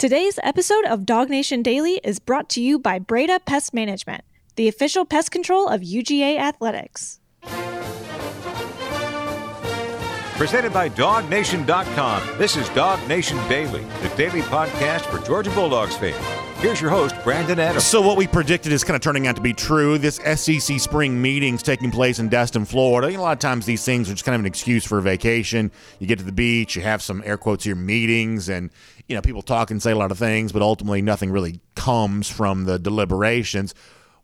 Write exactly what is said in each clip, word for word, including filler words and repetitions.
Today's episode of Dog Nation Daily is brought to you by Breda Pest Management, the official pest control of U G A Athletics. Presented by Dog Nation dot com, this is Dog Nation Daily, the daily podcast for Georgia Bulldogs fans. Here's your host, Brandon Adams. So what we predicted is kind of turning out to be true. This S E C spring meeting's taking place in Destin, Florida. You know, a lot of times these things are just kind of an excuse for a vacation. You get to the beach, you have some air quotes here meetings, and you know people talk and say a lot of things, but ultimately nothing really comes from the deliberations.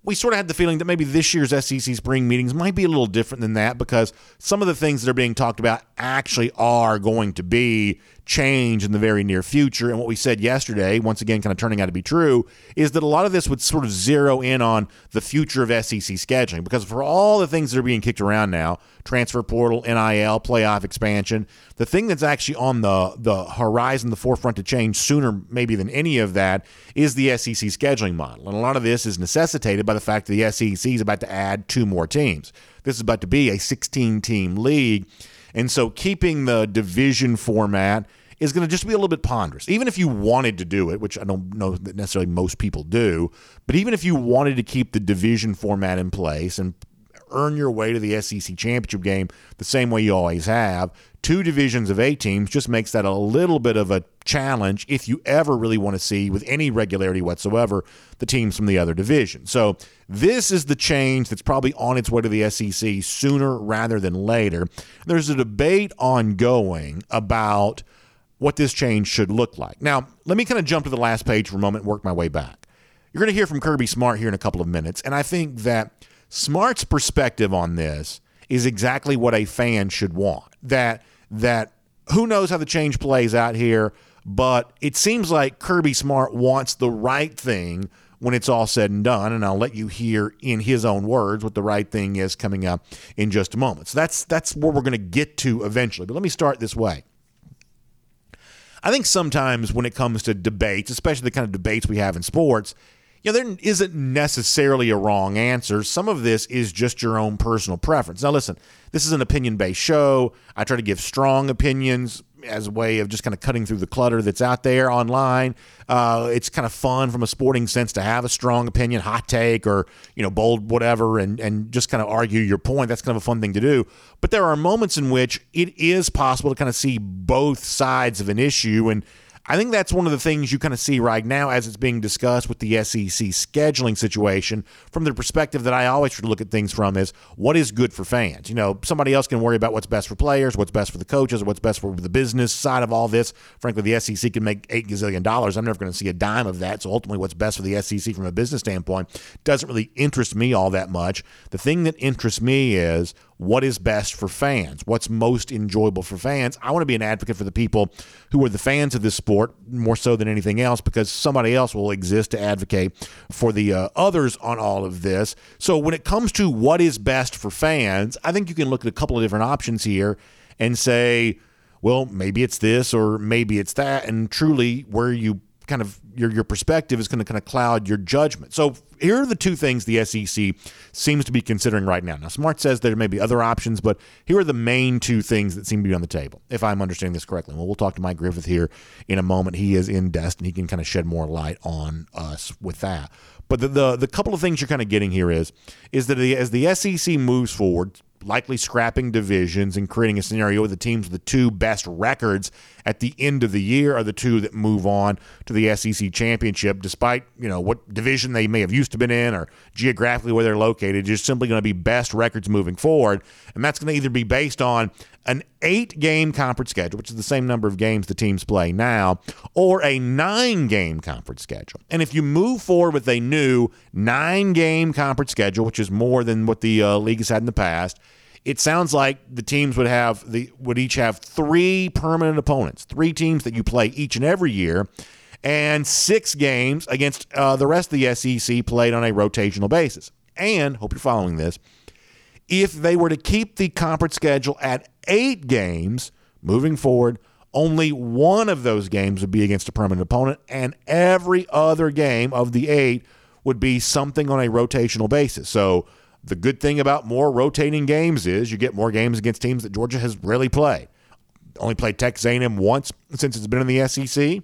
We sort of had the feeling that maybe this year's S E C spring meetings might be a little different than that because some of the things that are being talked about actually are going to be change in the very near future. And what we said yesterday, once again kind of turning out to be true, is that a lot of this would sort of zero in on the future of S E C scheduling, because for all the things that are being kicked around now, transfer portal, N I L, playoff expansion, the thing that's actually on the the horizon, the forefront to change sooner maybe than any of that, is the S E C scheduling model. And a lot of this is necessitated by the fact that the S E C is about to add two more teams. This is about to be a sixteen-team league. And so keeping the division format is going to just be a little bit ponderous. Even if you wanted to do it, which I don't know that necessarily most people do, but even if you wanted to keep the division format in place and earn your way to the S E C championship game the same way you always have, two divisions of eight teams just makes that a little bit of a challenge if you ever really want to see with any regularity whatsoever the teams from the other division. So this is the change that's probably on its way to the S E C sooner rather than later. There's a debate ongoing about what this change should look like. Now, let me kind of jump to the last page for a moment and work my way back. You're going to hear from Kirby Smart here in a couple of minutes, and I think that Smart's perspective on this is exactly what a fan should want. That that who knows how the change plays out here, but it seems like Kirby Smart wants the right thing when it's all said and done, and I'll let you hear in his own words what the right thing is coming up in just a moment. So that's that's where we're going to get to eventually. But let me start this way. I think sometimes when it comes to debates, especially the kind of debates we have in sports, you know, there isn't necessarily a wrong answer. Some of this is just your own personal preference. Now, listen, this is an opinion-based show. I try to give strong opinions as a way of just kind of cutting through the clutter that's out there online. Uh, it's kind of fun from a sporting sense to have a strong opinion, hot take, or, you know, bold whatever, and, and just kind of argue your point. That's kind of a fun thing to do. But there are moments in which it is possible to kind of see both sides of an issue, and I think that's one of the things you kind of see right now as it's being discussed with the S E C scheduling situation from the perspective that I always try to look at things from is what is good for fans. You know, somebody else can worry about what's best for players, what's best for the coaches, what's best for the business side of all this. Frankly, the S E C can make eight gazillion dollars. I'm never going to see a dime of that. So ultimately what's best for the S E C from a business standpoint doesn't really interest me all that much. The thing that interests me is what is best for fans, what's most enjoyable for fans. I want to be an advocate for the people who are the fans of this sport more so than anything else, because somebody else will exist to advocate for the uh, others on all of this. So when it comes to what is best for fans, I think you can look at a couple of different options here and say, well, maybe it's this or maybe it's that, and truly where you kind of your your perspective is going to kind of cloud your judgment. So here are the two things the S E C seems to be considering right now. Now, Smart says there may be other options, but here are the main two things that seem to be on the table, if I'm understanding this correctly. Well, we'll talk to Mike Griffith here in a moment. He is in Destin. He can kind of shed more light on us with that. But the the, the couple of things you're kind of getting here is, is that as the S E C moves forward, likely scrapping divisions and creating a scenario where the teams with the two best records at the end of the year are the two that move on to the S E C championship, despite, you know, what division they may have used to been in or geographically where they're located. Just simply going to be best records moving forward. And that's going to either be based on an eight-game conference schedule, which is the same number of games the teams play now, or a nine-game conference schedule. And if you move forward with a new nine-game conference schedule, which is more than what the uh, league has had in the past, it sounds like the teams would have the would each have three permanent opponents, three teams that you play each and every year, and six games against uh, the rest of the S E C played on a rotational basis. And, hope you're following this, if they were to keep the conference schedule at eight games moving forward, only one of those games would be against a permanent opponent, and every other game of the eight would be something on a rotational basis. So the good thing about more rotating games is you get more games against teams that Georgia has rarely played. Only played Texas A and M once since it's been in the S E C.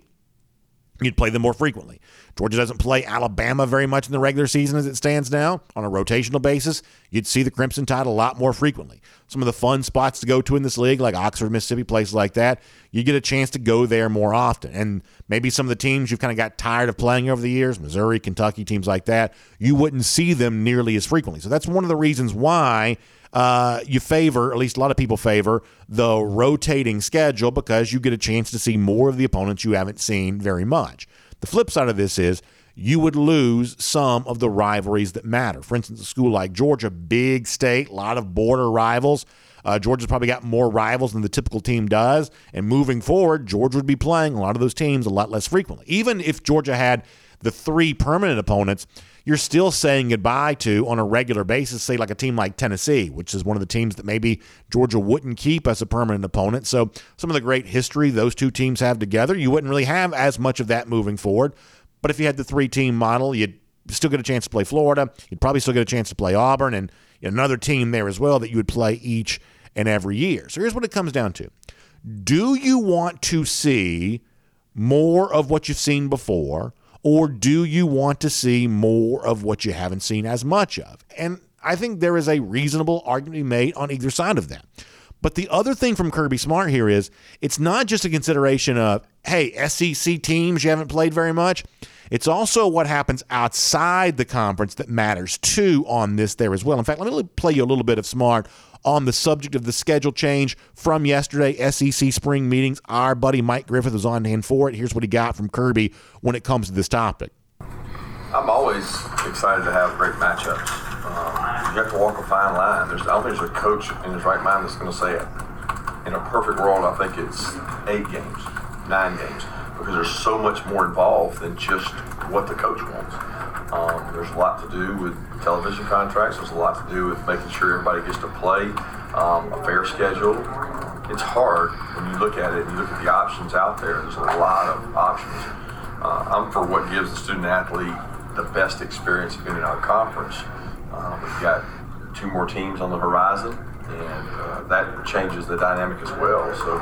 You'd play them more frequently. Georgia doesn't play Alabama very much in the regular season as it stands now. On a rotational basis, you'd see the Crimson Tide a lot more frequently. Some of the fun spots to go to in this league, like Oxford, Mississippi, places like that, you get a chance to go there more often. And maybe some of the teams you've kind of got tired of playing over the years, Missouri, Kentucky, teams like that, you wouldn't see them nearly as frequently. So that's one of the reasons why uh, you favor, or at least a lot of people favor, the rotating schedule, because you get a chance to see more of the opponents you haven't seen very much. The flip side of this is you would lose some of the rivalries that matter. For instance, a school like Georgia, big state, a lot of border rivals. Uh, Georgia's probably got more rivals than the typical team does. And moving forward, Georgia would be playing a lot of those teams a lot less frequently. Even if Georgia had the three permanent opponents, you're still saying goodbye to, on a regular basis, say like a team like Tennessee, which is one of the teams that maybe Georgia wouldn't keep as a permanent opponent. So some of the great history those two teams have together, you wouldn't really have as much of that moving forward. But if you had the three-team model, you'd still get a chance to play Florida. You'd probably still get a chance to play Auburn and another team there as well that you would play each and every year. So here's what it comes down to. Do you want to see more of what you've seen before, or do you want to see more of what you haven't seen as much of? And I think there is a reasonable argument to be made on either side of that. But the other thing from Kirby Smart here is it's not just a consideration of, hey, S E C teams you haven't played very much. It's also what happens outside the conference that matters, too, on this there as well. In fact, let me play you a little bit of Smart on the subject of the schedule change from yesterday, S E C spring meetings. Our buddy Mike Griffith was on hand for it. Here's what he got from Kirby when it comes to this topic. I'm always excited to have great matchups. Um, you have to walk a fine line. There's, I don't think there's a coach in his right mind that's going to say it. In a perfect world, I think it's eight games, nine games, because there's so much more involved than just what the coach wants. Um, there's a lot to do with television contracts. There's a lot to do with making sure everybody gets to play, um, a fair schedule. It's hard when you look at it and you look at the options out there. There's a lot of options. Uh, I'm for what gives the student athlete the best experience of being in our conference. Um, we've got two more teams on the horizon, and uh, that changes the dynamic as well. So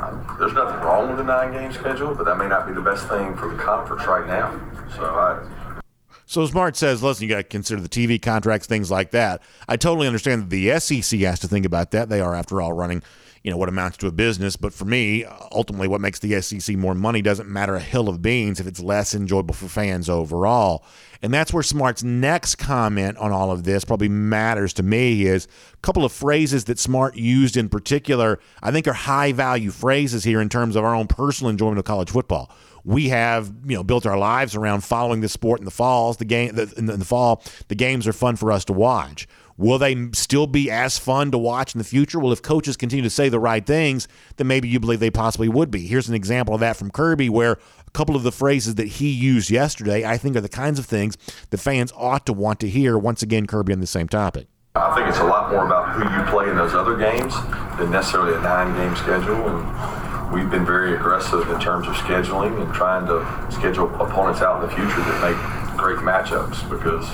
um, there's nothing wrong with the nine-game schedule, but that may not be the best thing for the conference right now. So I... So Smart says, listen, you got to consider the T V contracts, things like that. I totally understand that the S E C has to think about that. They are, after all, running, you know, what amounts to a business. But for me, ultimately, what makes the S E C more money doesn't matter a hill of beans if it's less enjoyable for fans overall. And that's where Smart's next comment on all of this probably matters to me, is a couple of phrases that Smart used in particular I think are high-value phrases here in terms of our own personal enjoyment of college football. We have, you know, built our lives around following this sport in the falls. The game the, in, the, in the fall, the games are fun for us to watch. Will they still be as fun to watch in the future? Well, if coaches continue to say the right things, then maybe you believe they possibly would be. Here's an example of that from Kirby, where a couple of the phrases that he used yesterday, I think, are the kinds of things that fans ought to want to hear. Once again, Kirby on the same topic. I think it's a lot more about who you play in those other games than necessarily a nine-game schedule. And we've been very aggressive in terms of scheduling and trying to schedule opponents out in the future that make great matchups, because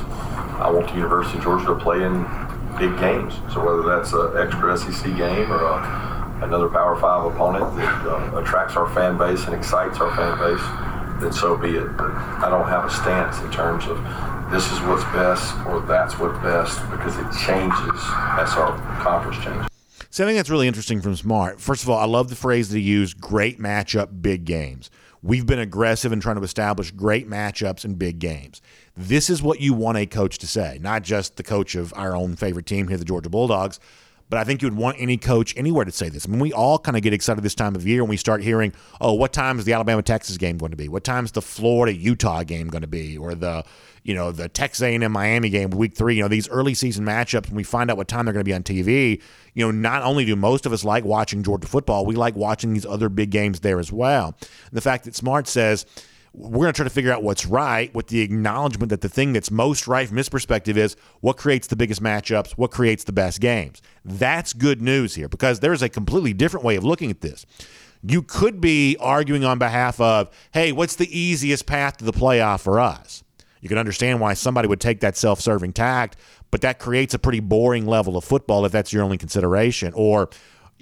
I want the University of Georgia to play in big games. So whether that's an extra S E C game or a, another Power Five opponent that uh, attracts our fan base and excites our fan base, then so be it. But I don't have a stance in terms of this is what's best or that's what's best, because it changes as our conference changes. So I think that's really interesting from Smart. First of all, I love the phrase that he used, great matchup, big games. We've been aggressive in trying to establish great matchups and big games. This is what you want a coach to say, not just the coach of our own favorite team here, the Georgia Bulldogs, but I think you would want any coach anywhere to say this. I mean, we all kind of get excited this time of year when we start hearing, oh, what time is the Alabama-Texas game going to be? What time is the Florida-Utah game going to be? Or the... you know, the Texas A and M Miami game, week three, you know, these early season matchups, when we find out what time they're going to be on T V, you know, not only do most of us like watching Georgia football, we like watching these other big games there as well. And the fact that Smart says, we're going to try to figure out what's right with the acknowledgement that the thing that's most right from his perspective is what creates the biggest matchups, what creates the best games. That's good news here, because there is a completely different way of looking at this. You could be arguing on behalf of, hey, what's the easiest path to the playoff for us? You can understand why somebody would take that self-serving tact, but that creates a pretty boring level of football if that's your only consideration. Or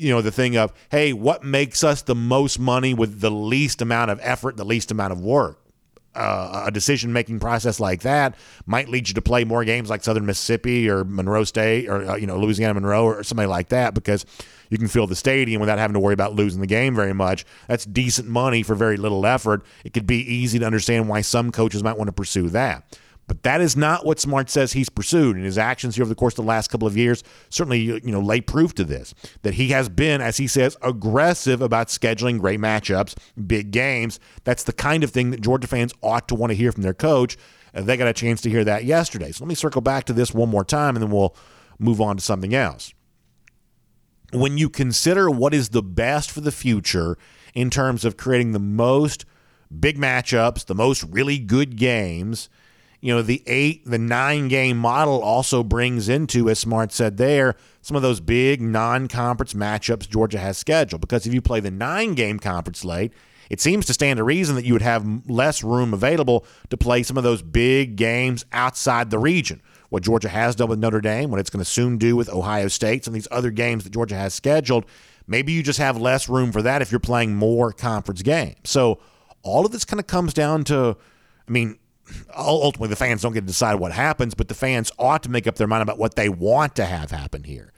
you know, the thing of, hey, what makes us the most money with the least amount of effort, the least amount of work? Uh, a decision-making process like that might lead you to play more games like Southern Mississippi or Monroe State or, uh, you know, Louisiana Monroe or somebody like that, because you can fill the stadium without having to worry about losing the game very much. That's decent money for very little effort. It could be easy to understand why some coaches might want to pursue that. But that is not what Smart says he's pursued, and his actions here over the course of the last couple of years certainly, you know, lay proof to this, that he has been, as he says, aggressive about scheduling great matchups, big games. That's the kind of thing that Georgia fans ought to want to hear from their coach, and they got a chance to hear that yesterday. So let me circle back to this one more time, and then we'll move on to something else. When you consider what is the best for the future in terms of creating the most big matchups, the most really good games, you know, the eight, the nine-game model also brings into, as Smart said there, some of those big non-conference matchups Georgia has scheduled. Because if you play the nine-game conference slate, it seems to stand to reason that you would have less room available to play some of those big games outside the region. What Georgia has done with Notre Dame, what it's going to soon do with Ohio State, some of these other games that Georgia has scheduled, maybe you just have less room for that if you're playing more conference games. So all of this kind of comes down to, I mean, ultimately the fans don't get to decide what happens, but the fans ought to make up their mind about what they want to have happen here.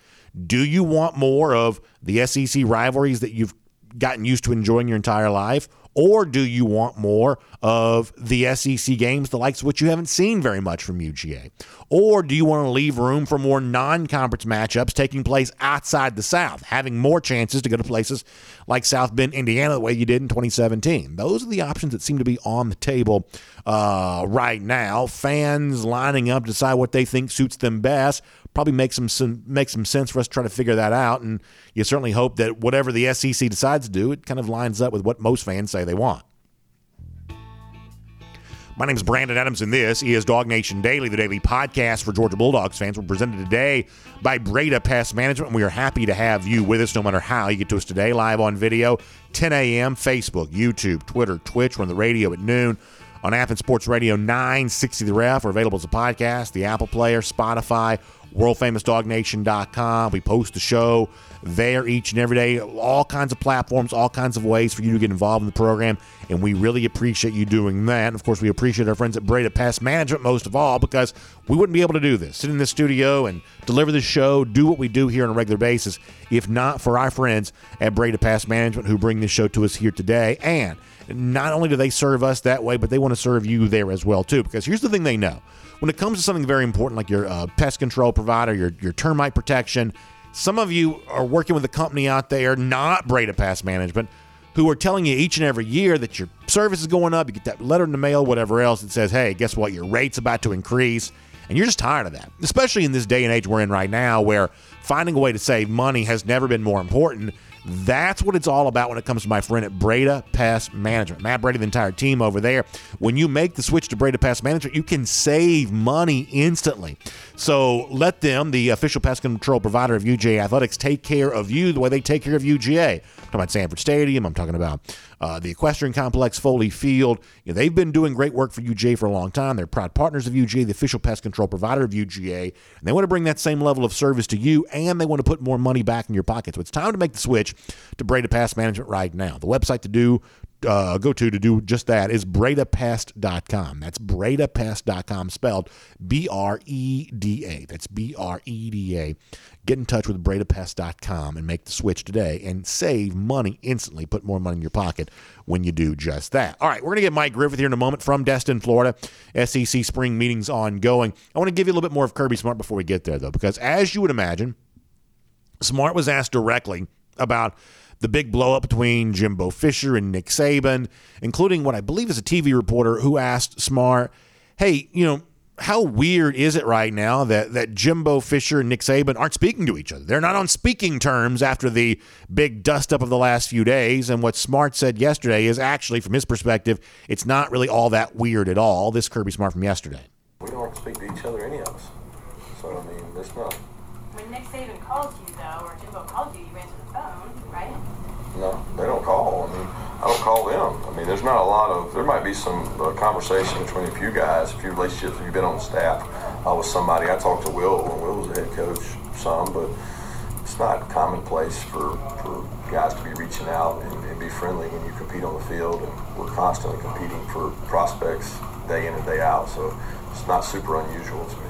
Do you want more of the S E C rivalries that you've gotten used to enjoying your entire life, or do you want more of the S E C games, the likes of which you haven't seen very much from U G A? Or do you want to leave room for more non-conference matchups taking place outside the South, having more chances to go to places like South Bend, Indiana, the way you did in twenty seventeen? Those are the options that seem to be on the table uh, right now. Fans lining up to decide what they think suits them best. Probably makes some, some makes some sense for us to try to figure that out, and you certainly hope that whatever the S E C decides to do, it kind of lines up with what most fans say they want. My name is Brandon Adams, and this is Dog Nation Daily, the daily podcast for Georgia Bulldogs fans. We're presented today by Breda Pest Management, and we are happy to have you with us no matter how you get to us today. Live on video, ten a.m., Facebook, YouTube, Twitter, Twitch. We're on the radio at noon. On Athens Sports Radio nine sixty The Ref, we're available as a podcast, the Apple Player, Spotify, world famous dog nation dot com. We post the show there each and every day. All kinds of platforms, all kinds of ways for you to get involved in the program, and we really appreciate you doing that. And of course, we appreciate our friends at Breda Pest Management most of all, because we wouldn't be able to do this, sit in this studio and deliver the show, do what we do here on a regular basis, if not for our friends at Breda Pest Management who bring this show to us here today. And not only do they serve us that way, but they want to serve you there as well too, because here's the thing they know. When it comes to something very important like your uh, pest control provider, your, your termite protection, some of you are working with a company out there, not Breda Pest Management, who are telling you each and every year that your service is going up, you get that letter in the mail, whatever else, that says, hey, guess what, your rate's about to increase, and you're just tired of that, especially in this day and age we're in right now where finding a way to save money has never been more important. That's what it's all about when it comes to my friend at Breda Pest Management. Matt Brady, the entire team over there. When you make the switch to Breda Pest Management, you can save money instantly. So let them, the official pest control provider of U G A Athletics, take care of you the way they take care of U G A. I'm talking about Sanford Stadium. I'm talking about uh, the Equestrian Complex, Foley Field. You know, they've been doing great work for U G A for a long time. They're proud partners of U G A, the official pest control provider of U G A. And they want to bring that same level of service to you, and they want to put more money back in your pocket. So it's time to make the switch to Breda Pest Management right now. The website to do uh, go to to do just that is breda pest dot com. That's breda pest dot com, spelled B R E D A. That's B R E D A. Get in touch with breda pest dot com and make the switch today and save money instantly. Put more money in your pocket when you do just that. All right, we're going to get Mike Griffith here in a moment from Destin, Florida. S E C spring meetings ongoing. I want to give you a little bit more of Kirby Smart before we get there, though, because as you would imagine, Smart was asked directly about the big blow-up between Jimbo Fisher and Nick Saban, including what I believe is a T V reporter who asked Smart, hey, you know, how weird is it right now that, that Jimbo Fisher and Nick Saban aren't speaking to each other? They're not on speaking terms after the big dust-up of the last few days, and what Smart said yesterday is actually, from his perspective, it's not really all that weird at all. This Kirby Smart from yesterday. We don't speak to each other, any of us. So, I mean, that's not... When Nick Saban called you, though, or Jimbo called you, you answered the phone, right? No, they don't call. I mean, I don't call them. I mean, there's not a lot of, there might be some uh, conversation between a few guys, a few relationships. If you've been on staff uh, with somebody, I talked to Will when Will was the head coach some, but it's not commonplace for, for guys to be reaching out and, and be friendly when you compete on the field, and we're constantly competing for prospects day in and day out, so it's not super unusual to me.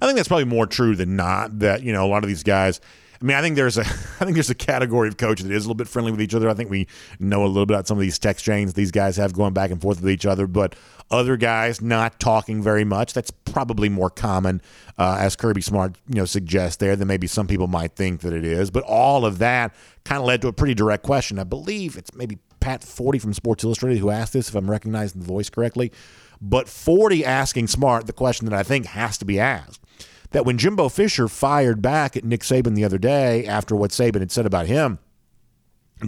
I think that's probably more true than not, that, you know, a lot of these guys, I mean, I think there's a I think there's a category of coach that is a little bit friendly with each other. I think we know a little bit about some of these text chains these guys have going back and forth with each other, but other guys not talking very much, that's probably more common, uh, as Kirby Smart, you know, suggests there, than maybe some people might think that it is. But all of that kind of led to a pretty direct question. I believe it's maybe Pat Forty from Sports Illustrated who asked this, if I'm recognizing the voice correctly. But Forty asking Smart the question that I think has to be asked, that when Jimbo Fisher fired back at Nick Saban the other day after what Saban had said about him,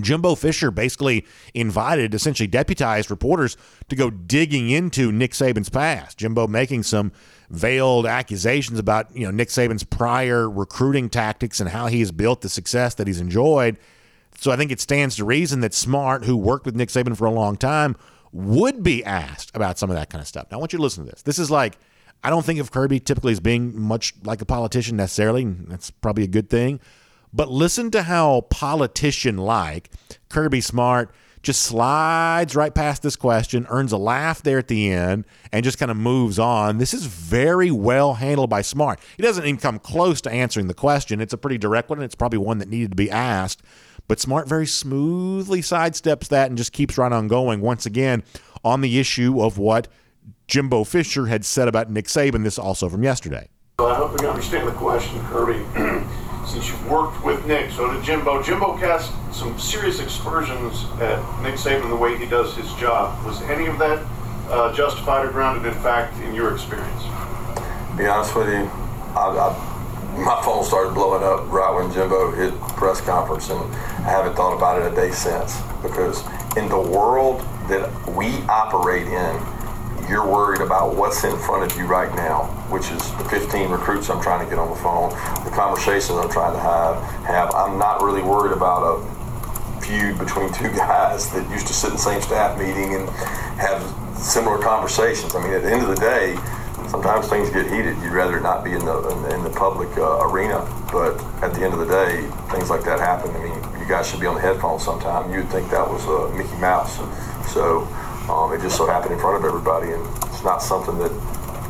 Jimbo Fisher basically invited, essentially deputized reporters to go digging into Nick Saban's past. Jimbo making some veiled accusations about, you know, Nick Saban's prior recruiting tactics and how he has built the success that he's enjoyed. So I think it stands to reason that Smart, who worked with Nick Saban for a long time, would be asked about some of that kind of stuff. Now, I want you to listen to this. This is like, I don't think of Kirby typically as being much like a politician necessarily. That's probably a good thing. But listen to how politician-like Kirby Smart just slides right past this question, earns a laugh there at the end, and just kind of moves on. This is very well handled by Smart. He doesn't even come close to answering the question. It's a pretty direct one, and it's probably one that needed to be asked. But Smart very smoothly sidesteps that and just keeps right on going, once again, on the issue of what Jimbo Fisher had said about Nick Saban. This also from yesterday. Well, I hope you understand the question, Kirby. Since you've worked with Nick, so did Jimbo. Jimbo cast some serious aspersions at Nick Saban, the way he does his job. Was any of that uh, justified or grounded in fact in your experience? To be honest with you, I, I my phone started blowing up right when Jimbo hit press conference, and I haven't thought about it a day since, because in the world that we operate in, you're worried about what's in front of you right now, which is the fifteen recruits I'm trying to get on the phone, the conversations I'm trying to have. have. I'm not really worried about a feud between two guys that used to sit in the same staff meeting and have similar conversations. I mean, at the end of the day, sometimes things get heated. You'd rather not be in the in the, in the public uh, arena, but at the end of the day, things like that happen. I mean, you guys should be on the headphones sometime. You'd think that was uh, Mickey Mouse. So um, it just so happened in front of everybody, and it's not something that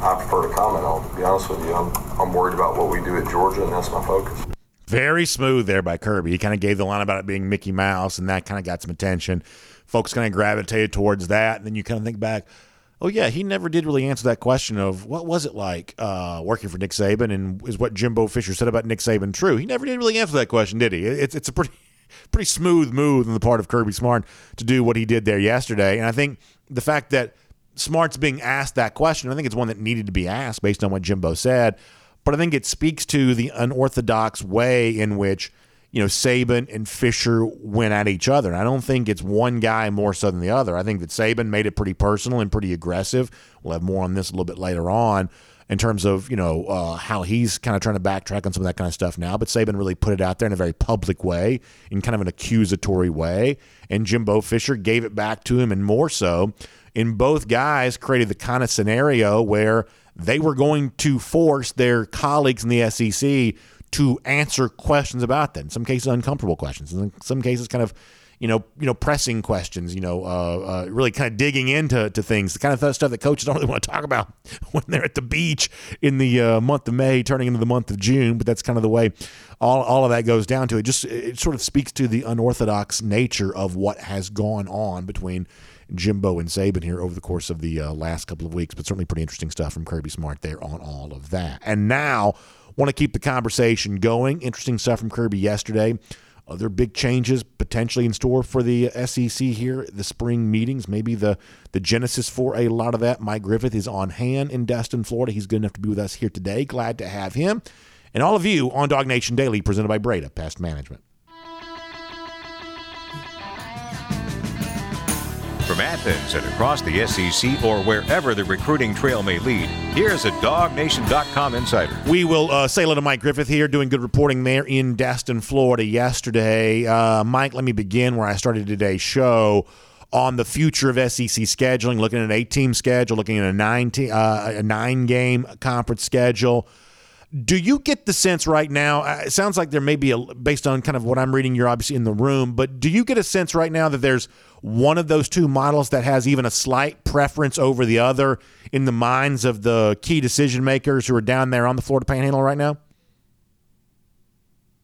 I prefer to comment on. To be honest with you, I'm, I'm worried about what we do at Georgia, and that's my focus. Very smooth there by Kirby. He kind of gave the line about it being Mickey Mouse, and that kind of got some attention. Folks kind of gravitated towards that, and then you kind of think back, oh, yeah, he never did really answer that question of what was it like uh, working for Nick Saban, and is what Jimbo Fisher said about Nick Saban true? He never did really answer that question, did he? It's it's a pretty pretty smooth move on the part of Kirby Smart to do what he did there yesterday. And I think the fact that Smart's being asked that question, I think it's one that needed to be asked based on what Jimbo said. But I think it speaks to the unorthodox way in which, you know, Saban and Fisher went at each other. I don't think it's one guy more so than the other. I think that Saban made it pretty personal and pretty aggressive. We'll have more on this a little bit later on in terms of, you know, uh, how he's kind of trying to backtrack on some of that kind of stuff now. But Saban really put it out there in a very public way, in kind of an accusatory way. And Jimbo Fisher gave it back to him, and more so. And both guys created the kind of scenario where they were going to force their colleagues in the S E C to answer questions about that. In some cases, uncomfortable questions. In some cases, kind of, you know, you know, pressing questions, you know, uh, uh, really kind of digging into to things, the kind of stuff that coaches don't really want to talk about when they're at the beach in the uh, month of May turning into the month of June. But that's kind of the way all, all of that goes down to. It just it sort of speaks to the unorthodox nature of what has gone on between Jimbo and Saban here over the course of the uh, last couple of weeks. But certainly pretty interesting stuff from Kirby Smart there on all of that. And now, want to keep the conversation going. Interesting stuff from Kirby yesterday. Other big changes potentially in store for the S E C here, the spring meetings, maybe the, the genesis for a lot of that. Mike Griffith is on hand in Destin, Florida. He's good enough to be with us here today. Glad to have him. And all of you on Dog Nation Daily, presented by Breda Pest Management. From Athens and across the S E C, or wherever the recruiting trail may lead, here's a Dog Nation dot com insider. We will uh, say hello to Mike Griffith here, doing good reporting there in Destin, Florida yesterday. Uh, Mike, let me begin where I started today's show on the future of S E C scheduling, looking at an eight-team schedule, looking at a nine-game uh, nine conference schedule. Do you get the sense right now, it sounds like there may be, a, based on kind of what I'm reading, you're obviously in the room, but do you get a sense right now that there's one of those two models that has even a slight preference over the other in the minds of the key decision makers who are down there on the Florida Panhandle right now?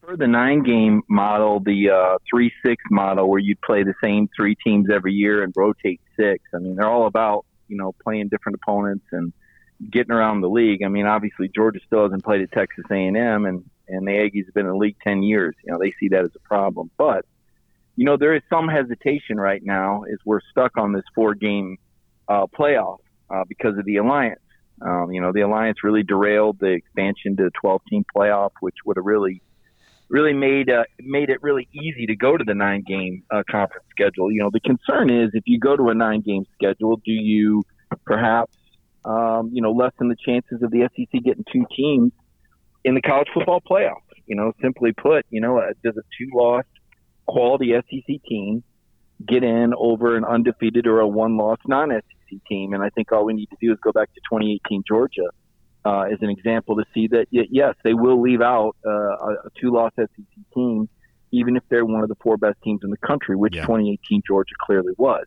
For the nine-game model, the uh, three six model where you play the same three teams every year and rotate six, I mean, they're all about, you know, playing different opponents and getting around the league. I mean, obviously Georgia still hasn't played at Texas A and M, and and the Aggies have been in the league ten years. You know, they see that as a problem. But, you know, there is some hesitation right now as we're stuck on this four-game uh, playoff uh, because of the Alliance. Um, you know, the Alliance really derailed the expansion to the twelve-team playoff, which would have really really made uh, made it really easy to go to the nine-game uh, conference schedule. You know, the concern is if you go to a nine-game schedule, do you perhaps Um, you know, lessen the chances of the S E C getting two teams in the college football playoff. You know, simply put, you know, does a two-loss quality S E C team get in over an undefeated or a one-loss non-S E C team? And I think all we need to do is go back to twenty eighteen Georgia uh, as an example to see that, yes, they will leave out uh, a two-loss S E C team, even if they're one of the four best teams in the country, which yeah. twenty eighteen Georgia clearly was.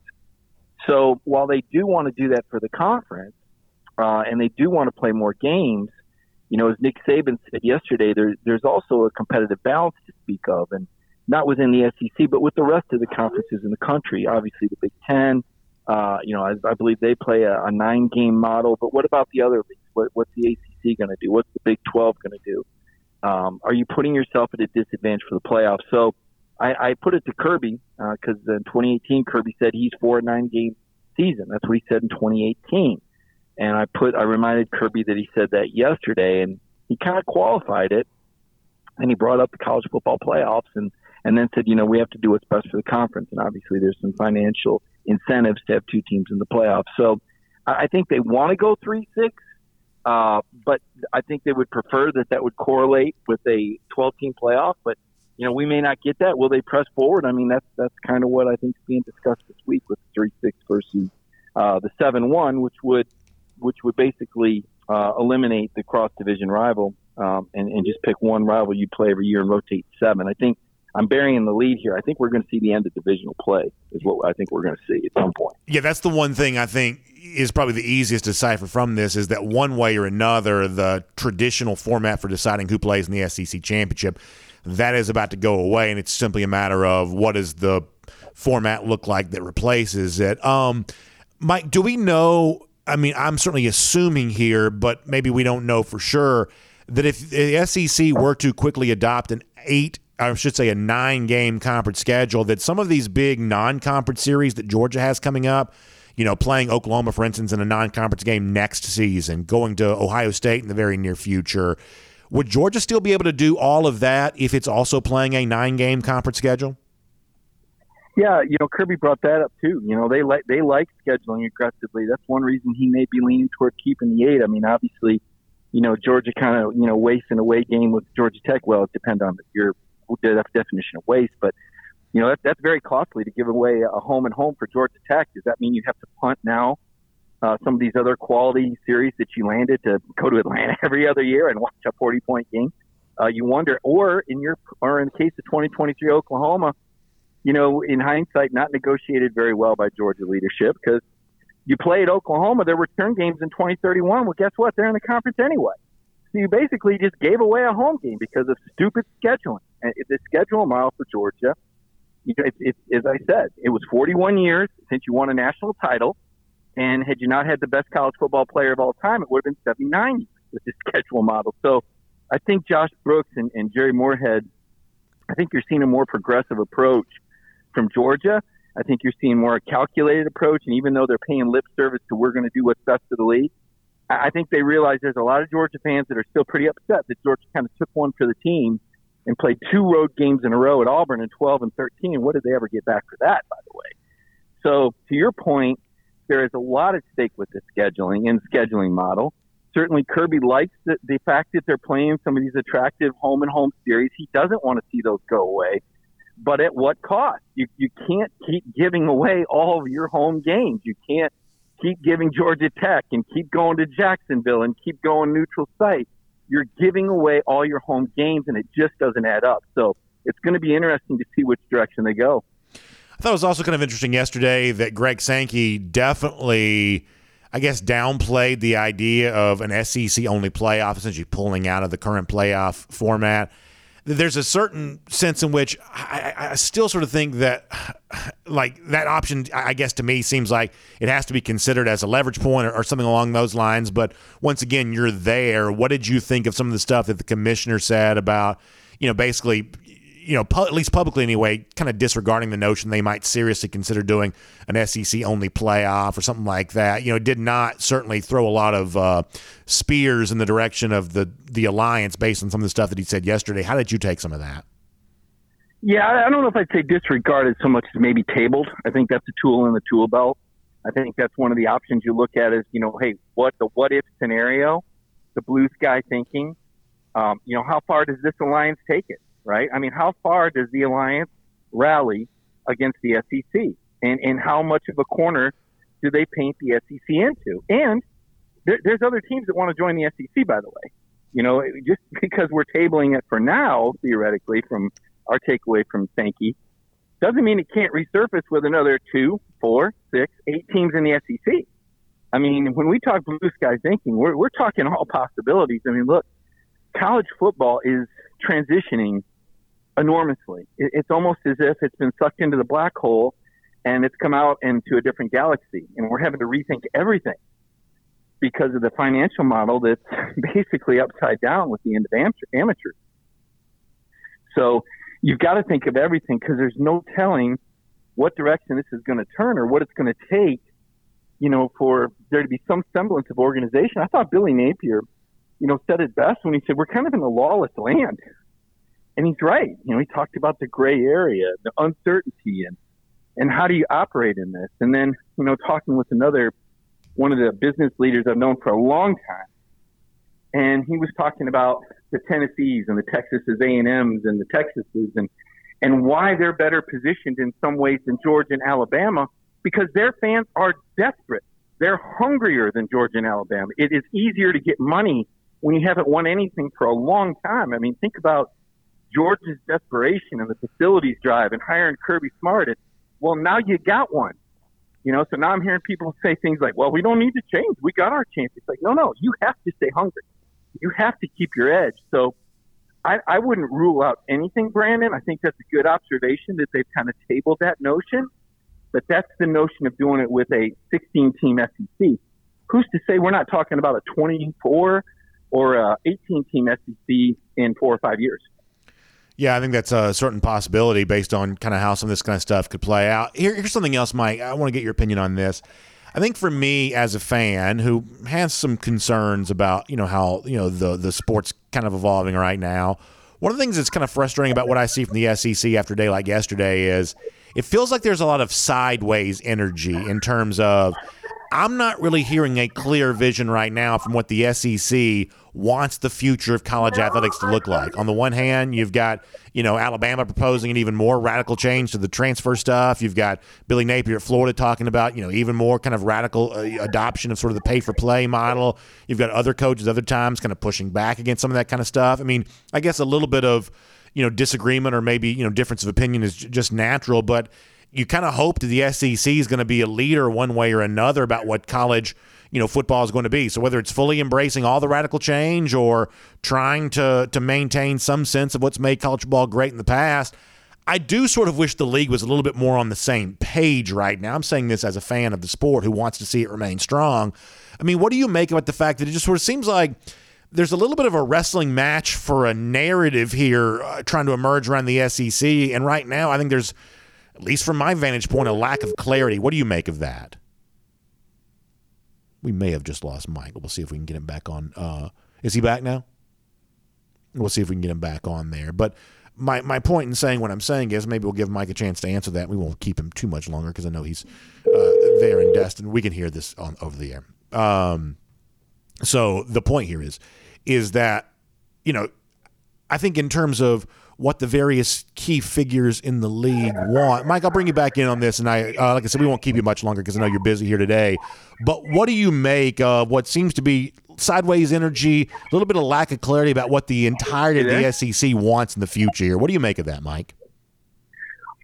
So while they do want to do that for the conference, Uh, and they do want to play more games, you know, as Nick Saban said yesterday, there, there's also a competitive balance to speak of, and not within the S E C, but with the rest of the conferences in the country. Obviously, the Big Ten, uh, you know, I, I believe they play a, a nine-game model, but what about the other leagues? What, what's the A C C going to do? What's the Big twelve going to do? Um, are you putting yourself at a disadvantage for the playoffs? So I, I put it to Kirby, because uh, in twenty eighteen, Kirby said he's for a nine-game season. That's what he said in twenty eighteen. And I put, I reminded Kirby that he said that yesterday, and he kind of qualified it, and he brought up the college football playoffs, and, and then said, you know, we have to do what's best for the conference. And obviously there's some financial incentives to have two teams in the playoffs. So I think they want to go three six, uh, but I think they would prefer that that would correlate with a twelve-team playoff. But, you know, we may not get that. Will they press forward? I mean, that's, that's kind of what I think is being discussed this week with three six versus uh, the seven one, which would – which would basically uh, eliminate the cross-division rival um, and, and just pick one rival you play every year and rotate seven. I think I'm burying the lead here. I think we're going to see the end of divisional play is what I think we're going to see at some point. Yeah, that's the one thing I think is probably the easiest to decipher from this is that one way or another, the traditional format for deciding who plays in the S E C championship, that is about to go away, and it's simply a matter of what does the format look like that replaces it. Um, Mike, do we know – I mean, I'm certainly assuming here, but maybe we don't know for sure, that if the S E C were to quickly adopt an eight, I should say a nine-game conference schedule, that some of these big non-conference series that Georgia has coming up, you know, playing Oklahoma, for instance, in a non-conference game next season, going to Ohio State in the very near future, would Georgia still be able to do all of that if it's also playing a nine-game conference schedule? Yeah, you know, Kirby brought that up too. You know, they like they like scheduling aggressively. That's one reason he may be leaning toward keeping the eight. I mean, obviously, you know, Georgia kind of, you know, wastes an away game with Georgia Tech. Well, it depends on your definition of waste, but you know, that, that's very costly to give away a home and home for Georgia Tech. Does that mean you have to punt now uh, some of these other quality series that you landed to go to Atlanta every other year and watch a forty-point game? Uh, you wonder, or in your or in the case of twenty twenty-three Oklahoma. You know, in hindsight, not negotiated very well by Georgia leadership because you played Oklahoma. There were return games in twenty thirty-one. Well, guess what? They're in the conference anyway. So you basically just gave away a home game because of stupid scheduling. And the schedule model for Georgia, you know, it, it, as I said, it was forty-one years since you won a national title. And had you not had the best college football player of all time, it would have been seventy-nine years with this schedule model. So I think Josh Brooks and, and Jerry Moorhead, I think you're seeing a more progressive approach from Georgia. I think you're seeing more a calculated approach, and even though they're paying lip service to we're going to do what's best for the league, I think they realize there's a lot of Georgia fans that are still pretty upset that Georgia kind of took one for the team and played two road games in a row at Auburn in twelve and thirteen. What did they ever get back for that, by the way? So to your point, there is a lot at stake with the scheduling and scheduling model. Certainly Kirby likes the, the fact that they're playing some of these attractive home and home series. He doesn't want to see those go away. But at what cost? You you can't keep giving away all of your home games. You can't keep giving Georgia Tech and keep going to Jacksonville and keep going neutral site. you're giving away all your home games, and it just doesn't add up. So it's going to be interesting to see which direction they go. I thought it was also kind of interesting yesterday that Greg Sankey definitely, I guess, downplayed the idea of an S E C-only playoff, essentially pulling out of the current playoff format. There's a certain sense in which I, I still sort of think that, like, that option, I guess, to me seems like it has to be considered as a leverage point or, or something along those lines. But once again, you're there. What did you think of some of the stuff that the commissioner said about, you know, basically, you know, pu- at least publicly anyway, kind of disregarding the notion they might seriously consider doing an S E C-only playoff or something like that? You know, it did not certainly throw a lot of uh, spears in the direction of the the alliance based on some of the stuff that he said yesterday. How did you take some of that? Yeah, I don't know if I'd say disregarded so much as maybe tabled. I think that's a tool in the tool belt. I think that's one of the options you look at is, you know, hey, what the what-if scenario, the blue sky thinking. Um, you know, how far does this alliance take it, right? I mean, how far does the alliance rally against the S E C? And, and how much of a corner do they paint the S E C into? And there, there's other teams that want to join the S E C, by the way. You know, just because we're tabling it for now, theoretically, from – our takeaway from Sankey, doesn't mean it can't resurface with another two, four, six, eight teams in the S E C. I mean, when we talk blue sky thinking, we're we're talking all possibilities. I mean, look, college football is transitioning enormously. It, it's almost as if it's been sucked into the black hole and it's come out into a different galaxy. And we're having to rethink everything because of the financial model that's basically upside down with the end of amateurs. So you've got to think of everything because there's no telling what direction this is going to turn or what it's going to take, you know, for there to be some semblance of organization. I thought Billy Napier, you know, said it best when he said, we're kind of in a lawless land. And he's right. You know, he talked about the gray area, the uncertainty, and, and how do you operate in this? And then, you know, talking with another, one of the business leaders I've known for a long time, and he was talking about the Tennessees and the Texas A and M's and the Texases and, and why they're better positioned in some ways than Georgia and Alabama because their fans are desperate. They're hungrier than Georgia and Alabama. It is easier to get money when you haven't won anything for a long time. I mean, think about Georgia's desperation and the facilities drive and hiring Kirby Smart. And, well, now you got one. You know, so now I'm hearing people say things like, well, we don't need to change. We got our chance. It's like, no, no, you have to stay hungry. You have to keep your edge. So I, I wouldn't rule out anything, Brandon. I think that's a good observation that they've kind of tabled that notion. But that's the notion of doing it with a sixteen-team S E C. Who's to say we're not talking about a twenty-four or a eighteen-team S E C in four or five years? Yeah, I think that's a certain possibility based on kind of how some of this kind of stuff could play out. Here, here's something else, Mike. I want to get your opinion on this. I think for me as a fan who has some concerns about, you know, how, you know, the the sport's kind of evolving right now, one of the things that's kind of frustrating about what I see from the S E C after a day like yesterday is it feels like there's a lot of sideways energy in terms of I'm not really hearing a clear vision right now from what the S E C wants the future of college athletics to look like. On the one hand, you've got, you know, Alabama proposing an even more radical change to the transfer stuff. You've got Billy Napier at Florida talking about, you know, even more kind of radical uh, adoption of sort of the pay-for-play model. You've got other coaches other times kind of pushing back against some of that kind of stuff. I mean, I guess a little bit of, you know, disagreement or maybe, you know, difference of opinion is j- just natural, but you kind of hope that the S E C is going to be a leader one way or another about what college, you know, football is going to be. So whether it's fully embracing all the radical change or trying to to maintain some sense of what's made college football great in the past, I do sort of wish the league was a little bit more on the same page right now. I'm saying this as a fan of the sport who wants to see it remain strong. I mean, what do you make about the fact that it just sort of seems like there's a little bit of a wrestling match for a narrative here uh, trying to emerge around the S E C, and right now I think there's, at least from my vantage point, a lack of clarity. What do you make of that? We may have just lost Mike. We'll see if we can get him back on. Uh, is he back now? We'll see if we can get him back on there. But my, my point in saying what I'm saying is maybe we'll give Mike a chance to answer that. We won't keep him too much longer because I know he's uh, there in Destin. We can hear this on over the air. Um, so the point here is, is that, you know, I think in terms of what the various key figures in the league want. Mike, I'll bring you back in on this, and I, uh, like I said, we won't keep you much longer because I know you're busy here today. But what do you make of what seems to be sideways energy, a little bit of lack of clarity about what the entirety of the S E C wants in the future here. What do you make of that, Mike?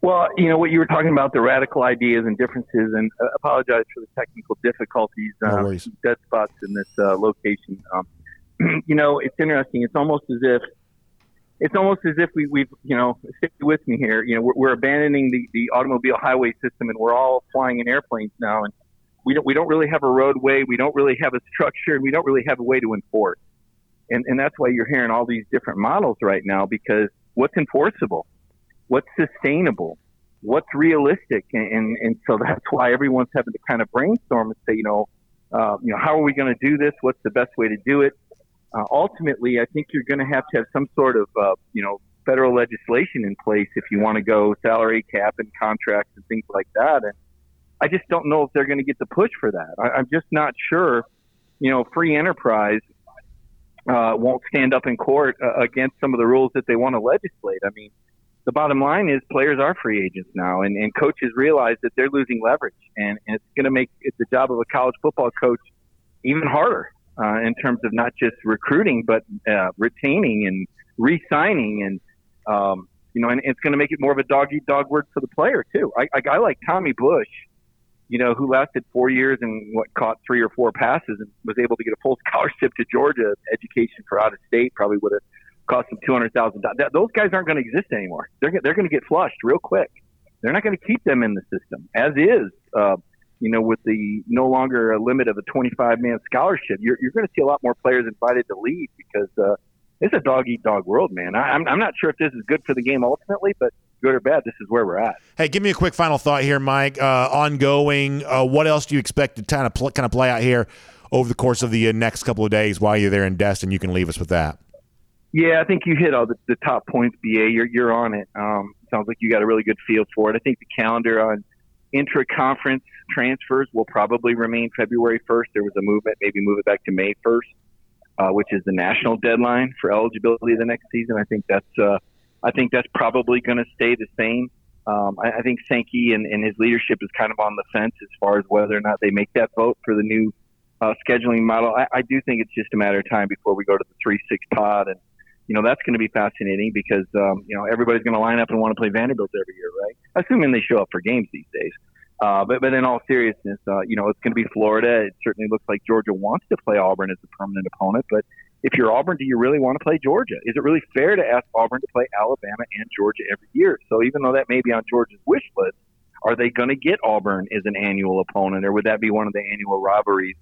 Well, you know, what you were talking about, the radical ideas and differences, and I apologize for the technical difficulties, no um, dead spots in this uh, location. Um, you know, it's interesting. It's almost as if, it's almost as if we, we've, you know, stick with me here. You know, we're, we're abandoning the, the automobile highway system, and we're all flying in airplanes now. And we don't, we don't really have a roadway. We don't really have a structure, and we don't really have a way to enforce. And, and that's why you're hearing all these different models right now, because what's enforceable? What's sustainable? What's realistic? And, and, and so that's why everyone's having to kind of brainstorm and say, you know, uh, you know, how are we going to do this? What's the best way to do it? Uh, ultimately, I think you're going to have to have some sort of, uh, you know, federal legislation in place if you want to go salary cap and contracts and things like that. And I just don't know if they're going to get the push for that. I, I'm just not sure, you know, free enterprise uh, won't stand up in court uh, against some of the rules that they want to legislate. I mean, the bottom line is players are free agents now, and, and coaches realize that they're losing leverage, and, and it's going to make it the job of a college football coach even harder uh, in terms of not just recruiting, but uh, retaining and re-signing. And, um, you know, and it's going to make it more of a dog-eat-dog word for the player too. I, I, I like Tommy Bush, you know, who lasted four years and what caught three or four passes and was able to get a full scholarship to Georgia. Education for out of state probably would have cost them two hundred thousand dollars. Those guys aren't going to exist anymore. They're, they're going to get flushed real quick. They're not going to keep them in the system, as is, uh, you know, with the no longer a limit of a twenty-five man scholarship. You're, you're going to see a lot more players invited to leave because uh, it's a dog-eat-dog world, man. I, I'm, I'm not sure if this is good for the game ultimately, but good or bad, this is where we're at. Hey, give me a quick final thought here, Mike. Uh, ongoing, uh, what else do you expect to kind of, pl- kind of play out here over the course of the uh, next couple of days while you're there in Destin? You can leave us with that. Yeah, I think you hit all the, the top points, B A. You're you're on it. Um, sounds like you got a really good feel for it. I think the calendar on intra-conference transfers will probably remain February first. There was a movement, maybe move it back to May first, uh, which is the national deadline for eligibility the next season. I think that's uh, I think that's probably going to stay the same. Um, I, I think Sankey and, and his leadership is kind of on the fence as far as whether or not they make that vote for the new uh, scheduling model. I, I do think it's just a matter of time before we go to the three six pod. And you know, that's going to be fascinating because, um, you know, everybody's going to line up and want to play Vanderbilt every year, right? Assuming they show up for games these days. Uh, but, but in all seriousness, uh, you know, it's going to be Florida. It certainly looks like Georgia wants to play Auburn as a permanent opponent. But if you're Auburn, do you really want to play Georgia? Is it really fair to ask Auburn to play Alabama and Georgia every year? So even though that may be on Georgia's wish list, are they going to get Auburn as an annual opponent? Or would that be one of the annual rivalries?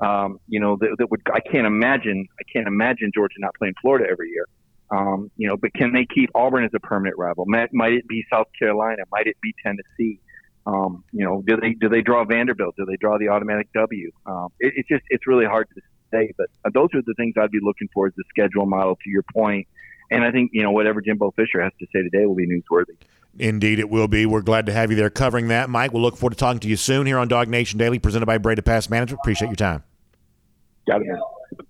Um, you know, that, that would, I can't imagine, I can't imagine Georgia not playing Florida every year. Um, you know, but can they keep Auburn as a permanent rival? Might, might it be South Carolina? Might it be Tennessee? Um, you know, do they, do they draw Vanderbilt? Do they draw the automatic W? Um, it, it's just, it's really hard to say, but those are the things I'd be looking for as the schedule model, to your point. And I think, you know, whatever Jimbo Fisher has to say today will be newsworthy. Indeed, it will be. We're glad to have you there covering that, Mike. We'll look forward to talking to you soon here on Dog Nation Daily, presented by Breda Pest Management. Appreciate your time. Got it.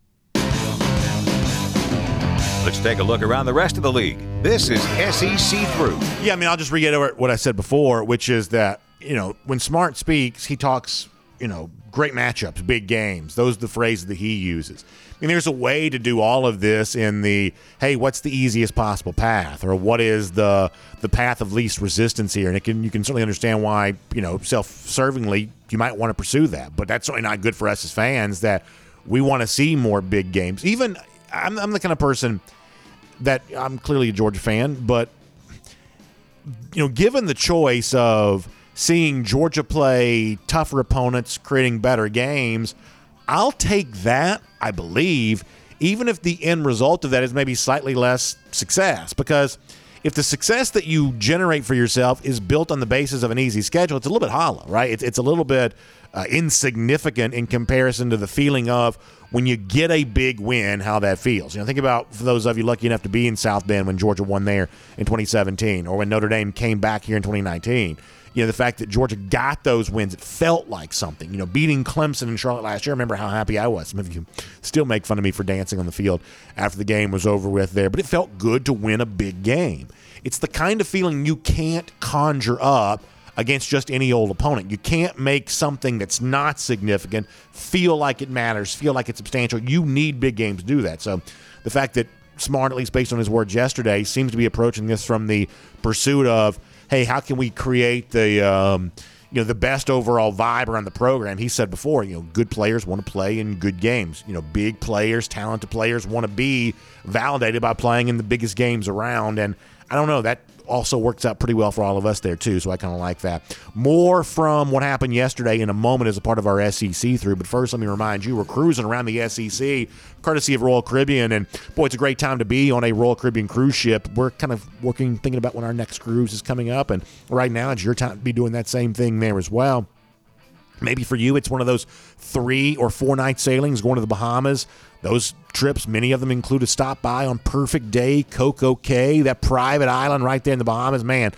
Let's take a look around the rest of the league. This is S E C Through. Yeah, I mean, I'll just reiterate what I said before, which is that, you know, when Smart speaks, he talks, you know, great matchups, big games. Those are the phrases that he uses. I mean, there's a way to do all of this in the, hey, what's the easiest possible path, or what is the the path of least resistance here? And it can, you can certainly understand why, you know, self-servingly you might want to pursue that. But that's certainly not good for us as fans, that we want to see more big games. Even I'm, I'm the kind of person that I'm clearly a Georgia fan, but, you know, given the choice of seeing Georgia play tougher opponents, creating better games, I'll take that, I believe, even if the end result of that is maybe slightly less success. Because if the success that you generate for yourself is built on the basis of an easy schedule, it's a little bit hollow, right? It's, it's a little bit uh, insignificant in comparison to the feeling of when you get a big win, how that feels. You know, think about, for those of you lucky enough to be in South Bend when Georgia won there in twenty seventeen, or when Notre Dame came back here in twenty nineteen. You know, the fact that Georgia got those wins, it felt like something. You know, beating Clemson and Charlotte last year, I remember how happy I was. Some of you still make fun of me for dancing on the field after the game was over with there. But it felt good to win a big game. It's the kind of feeling you can't conjure up against just any old opponent. You can't make something that's not significant feel like it matters, feel like it's substantial. You need big games to do that. So the fact that Smart, at least based on his words yesterday, seems to be approaching this from the pursuit of, hey, how can we create the um, you know, the best overall vibe around the program? He said before, you know, good players want to play in good games. You know, big players, talented players want to be validated by playing in the biggest games around. And I don't know, that also works out pretty well for all of us there too, so I kind of like that. More from what happened yesterday in a moment as a part of our S E C through, but first let me remind you, we're cruising around the S E C courtesy of Royal Caribbean, and boy, it's a great time to be on a Royal Caribbean cruise ship. We're kind of working, thinking about when our next cruise is coming up, and right now it's your time to be doing that same thing there as well. Maybe for you, it's one of those three or four night sailings going to the Bahamas. Those trips, many of them include a stop by on Perfect Day, Coco Cay, that private island right there in the Bahamas. Man,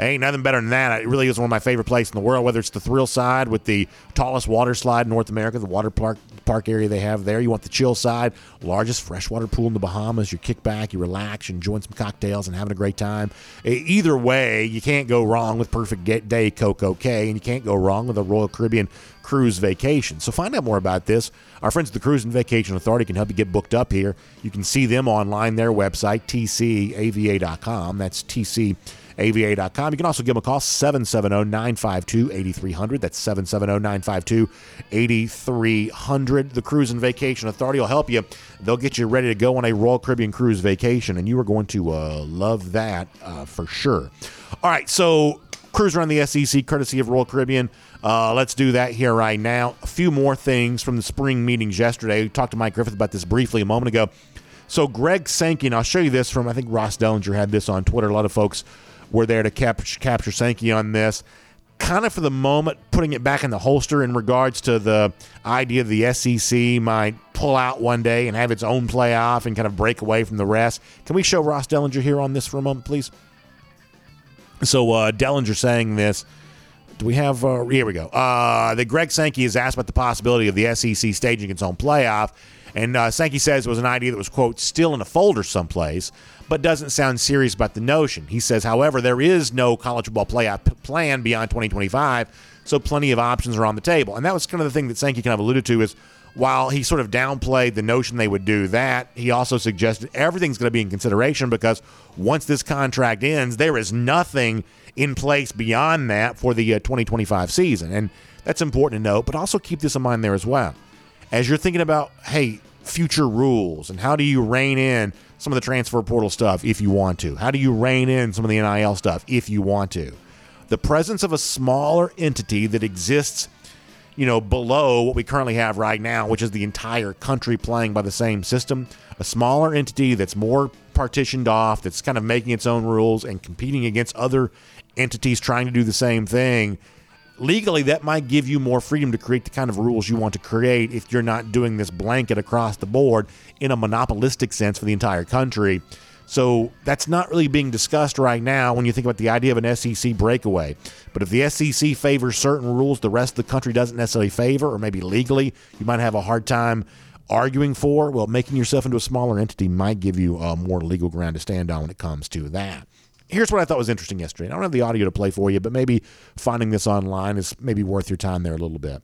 ain't nothing better than that. It really is one of my favorite places in the world, whether it's the thrill side with the tallest water slide in North America, the water park, park area they have there. You want the chill side, largest freshwater pool in the Bahamas. You kick back, you relax, you enjoy some cocktails and having a great time. Either way, you can't go wrong with Perfect Day Coco Cay, and you can't go wrong with a Royal Caribbean cruise vacation. So find out more about this. Our friends at the Cruise and Vacation Authority can help you get booked up here. You can see them online, their website, T C A V A dot com. That's T C A V A dot com. You can also give them a call, seven seven zero, nine five two, eight three zero zero. That's seven seven zero, nine five two, eight three zero zero. The Cruise and Vacation Authority will help you. They'll get you ready to go on a Royal Caribbean cruise vacation, and you are going to uh, love that uh, for sure. All right, so cruise around the S E C courtesy of Royal Caribbean. Uh, let's do that here right now. A few more things from the spring meetings yesterday. We talked to Mike Griffith about this briefly a moment ago. So Greg Sankey, and I'll show you this from, I think Ross Dellinger had this on Twitter. A lot of folks were there to cap- capture Sankey on this. Kind of for the moment, putting it back in the holster in regards to the idea the S E C might pull out one day and have its own playoff and kind of break away from the rest. Can we show Ross Dellinger here on this for a moment, please? So uh, Dellinger saying this. Do we have uh, – here we go. Uh, that Greg Sankey is asked about the possibility of the S E C staging its own playoff. And uh, Sankey says it was an idea that was, quote, still in a folder someplace, but doesn't sound serious about the notion. He says, however, there is no college football playoff p- plan beyond twenty twenty-five, so plenty of options are on the table. And that was kind of the thing that Sankey kind of alluded to is while he sort of downplayed the notion they would do that, he also suggested everything's going to be in consideration because once this contract ends, there is nothing in place beyond that for the uh, twenty twenty-five season. And that's important to note, but also keep this in mind there as well. As you're thinking about, hey, future rules and how do you rein in some of the transfer portal stuff if you want to? How do you rein in some of the N I L stuff if you want to? The presence of a smaller entity that exists, you know, below what we currently have right now, which is the entire country playing by the same system, a smaller entity that's more partitioned off, that's kind of making its own rules and competing against other entities trying to do the same thing. Legally, that might give you more freedom to create the kind of rules you want to create if you're not doing this blanket across the board in a monopolistic sense for the entire country. So that's not really being discussed right now when you think about the idea of an S E C breakaway. But if the S E C favors certain rules the rest of the country doesn't necessarily favor, or maybe legally you might have a hard time arguing for, well, making yourself into a smaller entity might give you uh, more legal ground to stand on when it comes to that. Here's what I thought was interesting yesterday. I don't have the audio to play for you, but maybe finding this online is maybe worth your time there a little bit.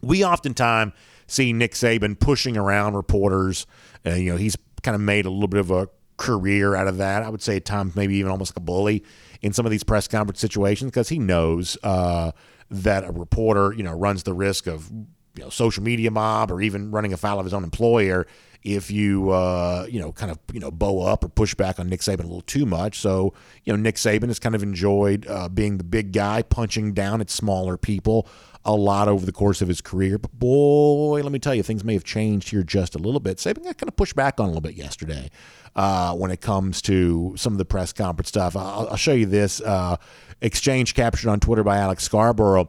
We oftentimes see Nick Saban pushing around reporters. Uh, you know, he's kind of made a little bit of a career out of that. I would say at times maybe even almost like a bully in some of these press conference situations because he knows uh, that a reporter, you know, runs the risk of, you know, social media mob or even running afoul of his own employer if you, uh, you know, kind of, you know, bow up or push back on Nick Saban a little too much. So, you know, Nick Saban has kind of enjoyed uh, being the big guy, punching down at smaller people a lot over the course of his career. But boy, let me tell you, things may have changed here just a little bit. Saban got kind of pushed back on a little bit yesterday uh, when it comes to some of the press conference stuff. I'll, I'll show you this uh, exchange captured on Twitter by Alex Scarborough.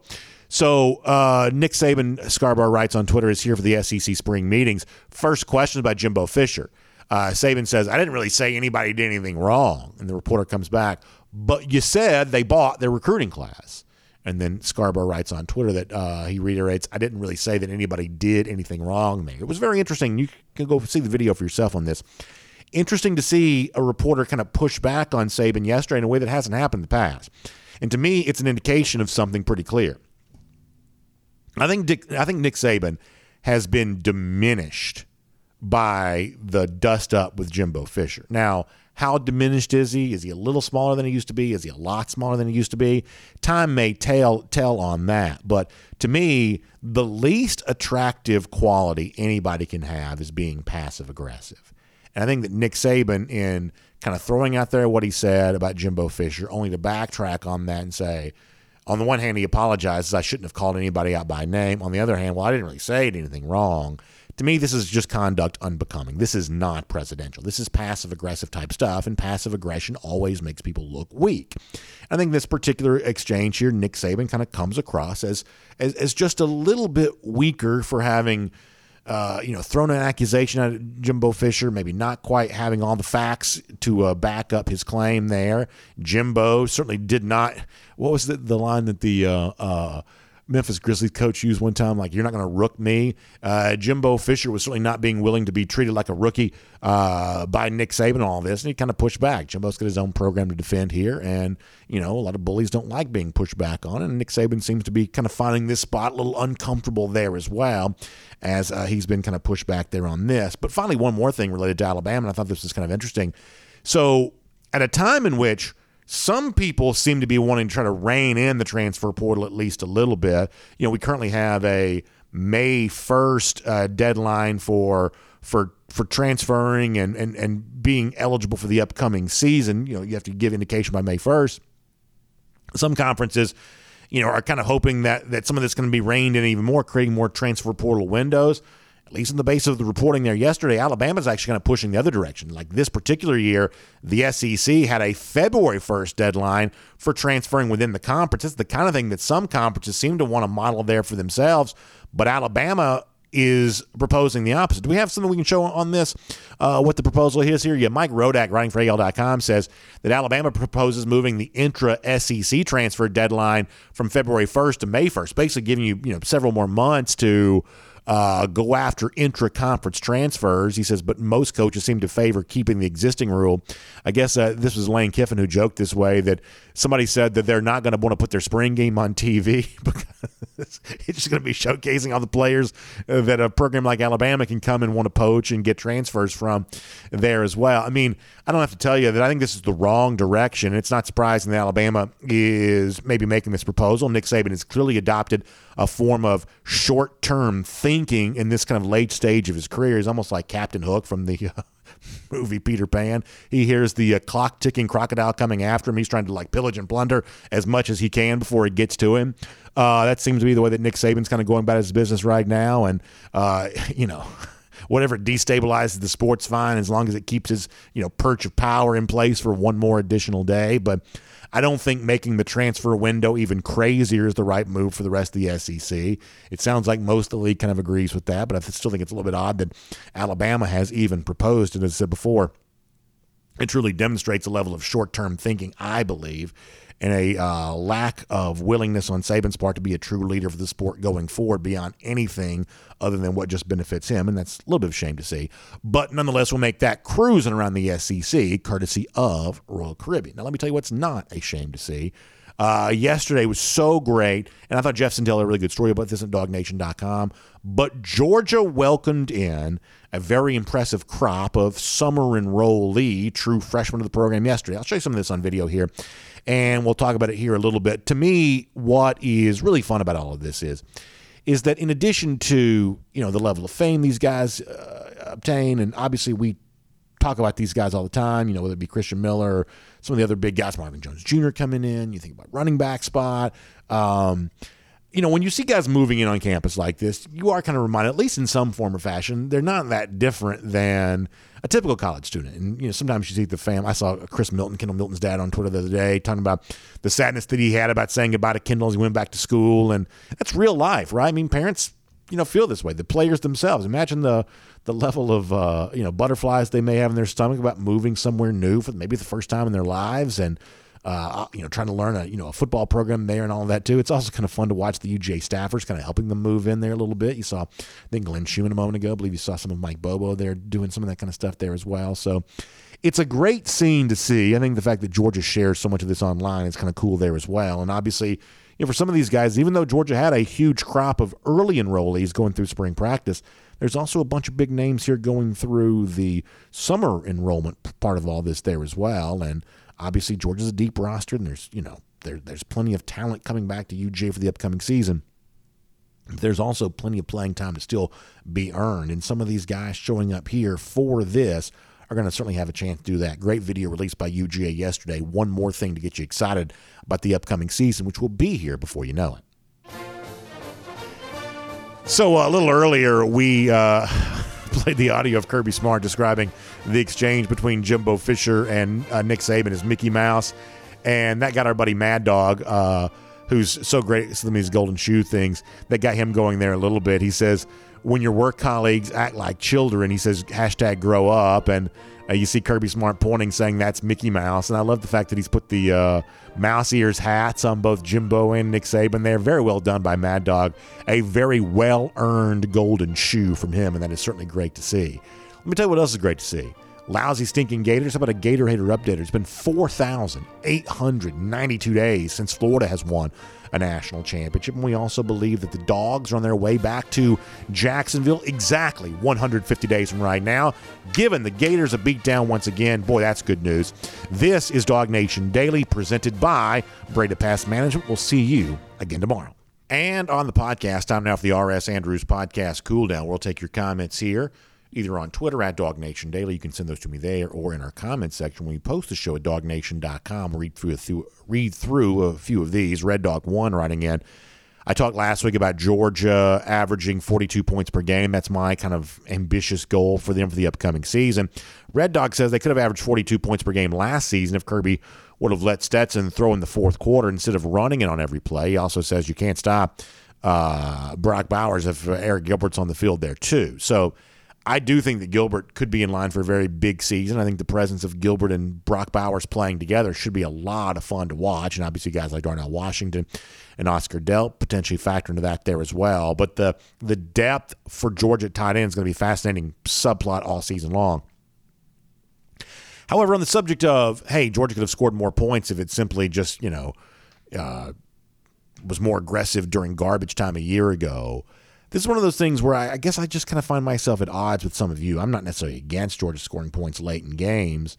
So uh, Nick Saban, Scarborough writes on Twitter, is here for the S E C spring meetings. First question about Jimbo Fisher. Uh, Saban says, I didn't really say anybody did anything wrong. And the reporter comes back, but you said they bought their recruiting class. And then Scarborough writes on Twitter that uh, he reiterates, I didn't really say that anybody did anything wrong there. It was very interesting. You can go see the video for yourself on this. Interesting to see a reporter kind of push back on Saban yesterday in a way that hasn't happened in the past. And to me, it's an indication of something pretty clear. I think Dick, I think Nick Saban has been diminished by the dust up with Jimbo Fisher. Now, how diminished is he? Is he a little smaller than he used to be? Is he a lot smaller than he used to be? Time may tell tell on that. But to me, the least attractive quality anybody can have is being passive aggressive. And I think that Nick Saban, in kind of throwing out there what he said about Jimbo Fisher, only to backtrack on that and say, on the one hand, he apologizes, I shouldn't have called anybody out by name. On the other hand, well, I didn't really say anything wrong. To me, this is just conduct unbecoming. This is not presidential. This is passive-aggressive type stuff, and passive aggression always makes people look weak. I think this particular exchange here, Nick Saban kind of comes across as, as as just a little bit weaker for having, uh, you know, thrown an accusation at Jimbo Fisher, maybe not quite having all the facts to uh, back up his claim there. Jimbo certainly did not. What was the, the line that the uh, uh, Memphis Grizzlies coach used one time, like, you're not going to rook me? Uh, Jimbo Fisher was certainly not being willing to be treated like a rookie uh, by Nick Saban and all this, and he kind of pushed back. Jimbo's got his own program to defend here, and, you know, a lot of bullies don't like being pushed back on, and Nick Saban seems to be kind of finding this spot a little uncomfortable there as well, as uh, he's been kind of pushed back there on this. But finally, one more thing related to Alabama, and I thought this was kind of interesting. So at a time in which some people seem to be wanting to try to rein in the transfer portal at least a little bit, you know, we currently have a May first uh, deadline for for for transferring and, and, and being eligible for the upcoming season. You know, you have to give indication by May first. Some conferences, you know, are kind of hoping that, that some of this is going to be reined in even more, creating more transfer portal windows. At least in the base of the reporting there yesterday, Alabama's actually kind of pushing the other direction. Like this particular year, the S E C had a February first deadline for transferring within the conference. It's the kind of thing that some conferences seem to want to model there for themselves, but Alabama is proposing the opposite. Do we have something we can show on this, uh, what the proposal is here? Yeah, Mike Rodak, writing for A L dot com, says that Alabama proposes moving the intra-S E C transfer deadline from February first to May first, basically giving you, you know, several more months to – Uh, go after intra-conference transfers. He says, but most coaches seem to favor keeping the existing rule. I guess uh, this was Lane Kiffin who joked this way, that somebody said that they're not going to want to put their spring game on T V because it's just going to be showcasing all the players that a program like Alabama can come and want to poach and get transfers from there as well. I mean, I don't have to tell you that I think this is the wrong direction. It's not surprising that Alabama is maybe making this proposal. Nick Saban has clearly adopted a form of short-term thinking in this kind of late stage of his career. He's almost like Captain Hook from the uh, movie Peter Pan. He hears the uh, clock-ticking crocodile coming after him. He's trying to like pillage and plunder as much as he can before it gets to him. Uh, that seems to be the way that Nick Saban's kind of going about his business right now. And, uh, you know, whatever destabilizes the sport's fine, as long as it keeps his, you know, perch of power in place for one more additional day. But I don't think making the transfer window even crazier is the right move for the rest of the S E C. It sounds like most of the league kind of agrees with that, but I still think it's a little bit odd that Alabama has even proposed. And as I said before, it truly demonstrates a level of short-term thinking, I believe, and a uh, lack of willingness on Saban's part to be a true leader for the sport going forward beyond anything other than what just benefits him, and that's a little bit of a shame to see. But nonetheless, we'll make that cruising around the S E C courtesy of Royal Caribbean. Now, let me tell you what's not a shame to see. Uh, yesterday was so great, and I thought Jeff Sentell had a really good story about this at Dog Nation dot com, but Georgia welcomed in a very impressive crop of summer enrollee, true freshmen of the program yesterday. I'll show you some of this on video here, and we'll talk about it here a little bit. To me, what is really fun about all of this is, is that in addition to, you know, the level of fame these guys uh, obtain, and obviously we talk about these guys all the time, you know, whether it be Christian Miller or some of the other big guys, Marvin Jones Junior coming in, you think about running back spot. Um, you know, when you see guys moving in on campus like this, you are kind of reminded, at least in some form or fashion, they're not that different than a typical college student. And, you know, sometimes you see the fam. I saw Chris Milton, Kendall Milton's dad, on Twitter the other day talking about the sadness that he had about saying goodbye to Kendall as he went back to school. And that's real life, right? I mean, parents, you know, feel this way. The players themselves. Imagine the the level of, uh, you know, butterflies they may have in their stomach about moving somewhere new for maybe the first time in their lives. And uh, you know, trying to learn a, you know, a football program there and all that too. It's also kind of fun to watch the U G A staffers kind of helping them move in there a little bit. You saw, I think, Glenn Schumann a moment ago. I believe you saw some of Mike Bobo there doing some of that kind of stuff there as well. So it's a great scene to see. I think the fact that Georgia shares so much of this online is kind of cool there as well. And obviously, you know, for some of these guys, even though Georgia had a huge crop of early enrollees going through spring practice, there's also a bunch of big names here going through the summer enrollment part of all this there as well. And obviously, Georgia's a deep roster, and there's, you know, there there's plenty of talent coming back to U G A for the upcoming season. There's also plenty of playing time to still be earned, and some of these guys showing up here for this are going to certainly have a chance to do that. Great video released by U G A yesterday. One more thing to get you excited about the upcoming season, which will be here before you know it. So uh, a little earlier, we uh, played the audio of Kirby Smart describing the exchange between Jimbo Fisher and uh, Nick Saban as Mickey Mouse, and that got our buddy Mad Dog, uh, who's so great at some of these golden shoe things, that got him going there a little bit. He says, when your work colleagues act like children, he says, hashtag grow up. And uh, you see Kirby Smart pointing, saying that's Mickey Mouse. And I love the fact that he's put the uh, mouse ears hats on both Jimbo and Nick Saban there. Very well done by Mad Dog. A very well-earned golden shoe from him, and that is certainly great to see. Let me tell you what else is great to see. Lousy, stinking Gators. How about a Gator Hater updater? It's been four thousand eight hundred ninety-two days since Florida has won a national championship. And we also believe that the Dogs are on their way back to Jacksonville exactly one hundred fifty days from right now, giving the Gators a beatdown once again. Boy, that's good news. This is Dog Nation Daily, presented by Breda Pest Management. We'll see you again tomorrow. And on the podcast, time now for the R S Andrews Podcast Cool Down. We'll take your comments here, either on Twitter at Dog Nation Daily. You can send those to me there, or in our comment section when we post the show at dog nation dot com. Read through a few, read through a few of these. Red Dog One writing in, I talked last week about Georgia averaging forty-two points per game. That's my kind of ambitious goal for them for the upcoming season. Red Dog says they could have averaged forty-two points per game last season if Kirby would have let Stetson throw in the fourth quarter instead of running it on every play. He also says you can't stop uh, Brock Bowers if Eric Gilbert's on the field there too. So I do think that Gilbert could be in line for a very big season. I think the presence of Gilbert and Brock Bowers playing together should be a lot of fun to watch. And obviously guys like Darnell Washington and Oscar Delp potentially factor into that there as well. But the the depth for Georgia at tight end is going to be a fascinating subplot all season long. However, on the subject of, hey, Georgia could have scored more points if it simply just, you know, uh, was more aggressive during garbage time a year ago. This is one of those things where I, I guess I just kind of find myself at odds with some of you. I'm not necessarily against Georgia scoring points late in games,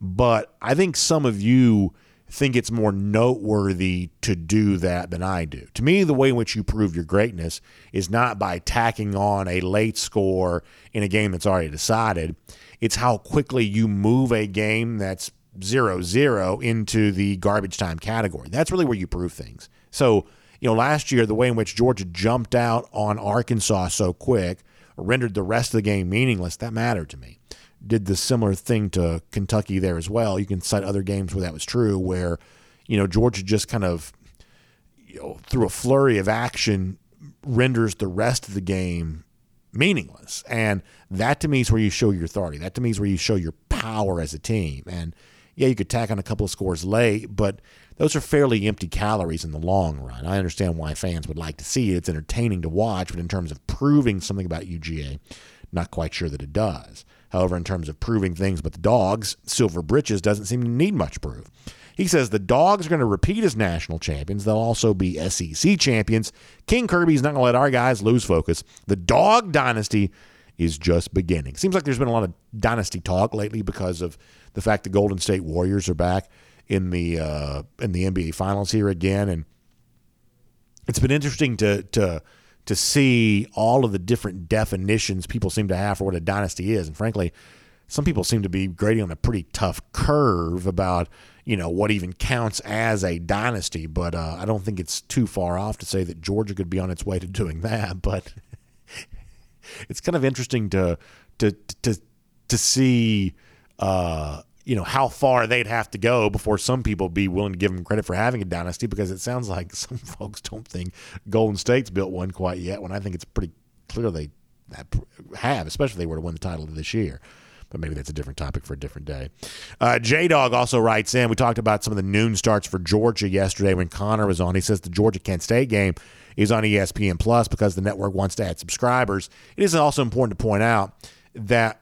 but I think some of you think it's more noteworthy to do that than I do. To me, the way in which you prove your greatness is not by tacking on a late score in a game that's already decided. It's how quickly you move a game that's zero zero into the garbage time category. That's really where you prove things. So, you know, last year, the way in which Georgia jumped out on Arkansas so quick rendered the rest of the game meaningless. That mattered to me. Did the similar thing to Kentucky there as well. You can cite other games where that was true, where, you know, Georgia just kind of, you know, through a flurry of action, renders the rest of the game meaningless. And that, to me, is where you show your authority. That, to me, is where you show your power as a team. And, yeah, you could tack on a couple of scores late, but those are fairly empty calories in the long run. I understand why fans would like to see it. It's entertaining to watch, but in terms of proving something about U G A, not quite sure that it does. However, in terms of proving things about the Dogs, Silver Britches doesn't seem to need much proof. He says the Dogs are going to repeat as national champions. They'll also be S E C champions. King Kirby's not going to let our guys lose focus. The Dog Dynasty is just beginning. Seems like there's been a lot of dynasty talk lately because of the fact the Golden State Warriors are back in the uh, in the N B A Finals here again, and it's been interesting to to to see all of the different definitions people seem to have for what a dynasty is. And frankly, some people seem to be grading on a pretty tough curve about, you know, what even counts as a dynasty. But uh, I don't think it's too far off to say that Georgia could be on its way to doing that. But it's kind of interesting to to to to see. Uh, you know, how far they'd have to go before some people be willing to give them credit for having a dynasty, because it sounds like some folks don't think Golden State's built one quite yet, when I think it's pretty clear they have, especially if they were to win the title this year. but maybe that's a different topic for a different day. Uh, J-Dog also writes in, we talked about some of the noon starts for Georgia yesterday when Connor was on. He says the Georgia-Kent State game is on E S P N Plus because the network wants to add subscribers. It is also important to point out that,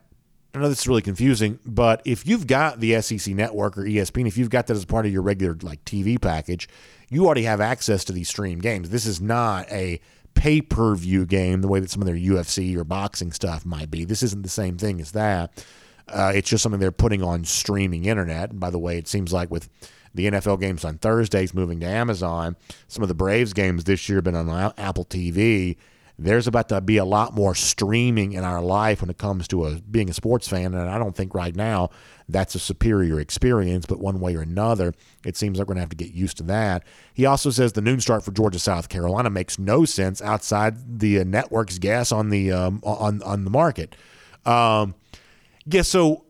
I know this is really confusing, but if you've got the S E C network or E S P N, if you've got that as part of your regular like T V package, you already have access to these stream games. This is not a pay-per-view game the way that some of their U F C or boxing stuff might be. This isn't the same thing as that. Uh, it's just something they're putting on streaming internet. And by the way, it seems like with the N F L games on Thursdays moving to Amazon, some of the Braves games this year have been on Apple T V. There's about to be a lot more streaming in our life when it comes to a, being a sports fan, and I don't think right now that's a superior experience, but one way or another, it seems like we're going to have to get used to that. He also says the noon start for Georgia, South Carolina makes no sense outside the uh, network's guess on the um, on on the market. Um, yeah, so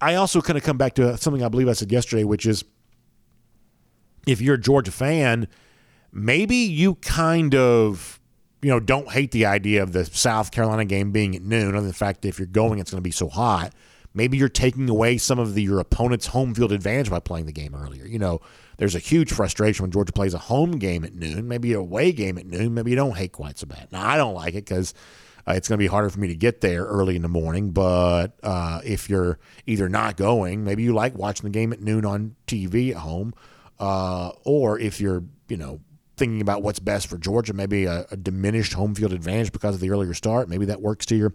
I also kind of come back to something I believe I said yesterday, which is if you're a Georgia fan, maybe you kind of – you know, don't hate the idea of the South Carolina game being at noon. Other than the fact that if you're going, it's going to be so hot. Maybe you're taking away some of the, your opponent's home field advantage by playing the game earlier. You know, there's a huge frustration when Georgia plays a home game at noon, maybe an away game at noon. Maybe you don't hate quite so bad. Now, I don't like it because uh, it's going to be harder for me to get there early in the morning. But uh, if you're either not going, maybe you like watching the game at noon on T V at home, uh, or if you're, you know, thinking about what's best for Georgia, maybe a, a diminished home field advantage because of the earlier start. Maybe that works to your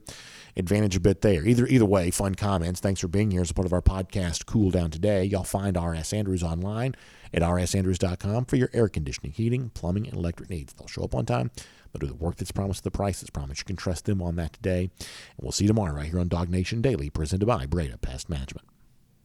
advantage a bit there. Either either way, fun comments. Thanks for being here as a part of our podcast, Cool Down Today. Y'all find R S Andrews online at r s andrews dot com for your air conditioning, heating, plumbing, and electric needs. They'll show up on time. They'll do the work that's promised, the price that's promised. You can trust them on that today. And we'll see you tomorrow right here on Dog Nation Daily, presented by Breda Pest Management.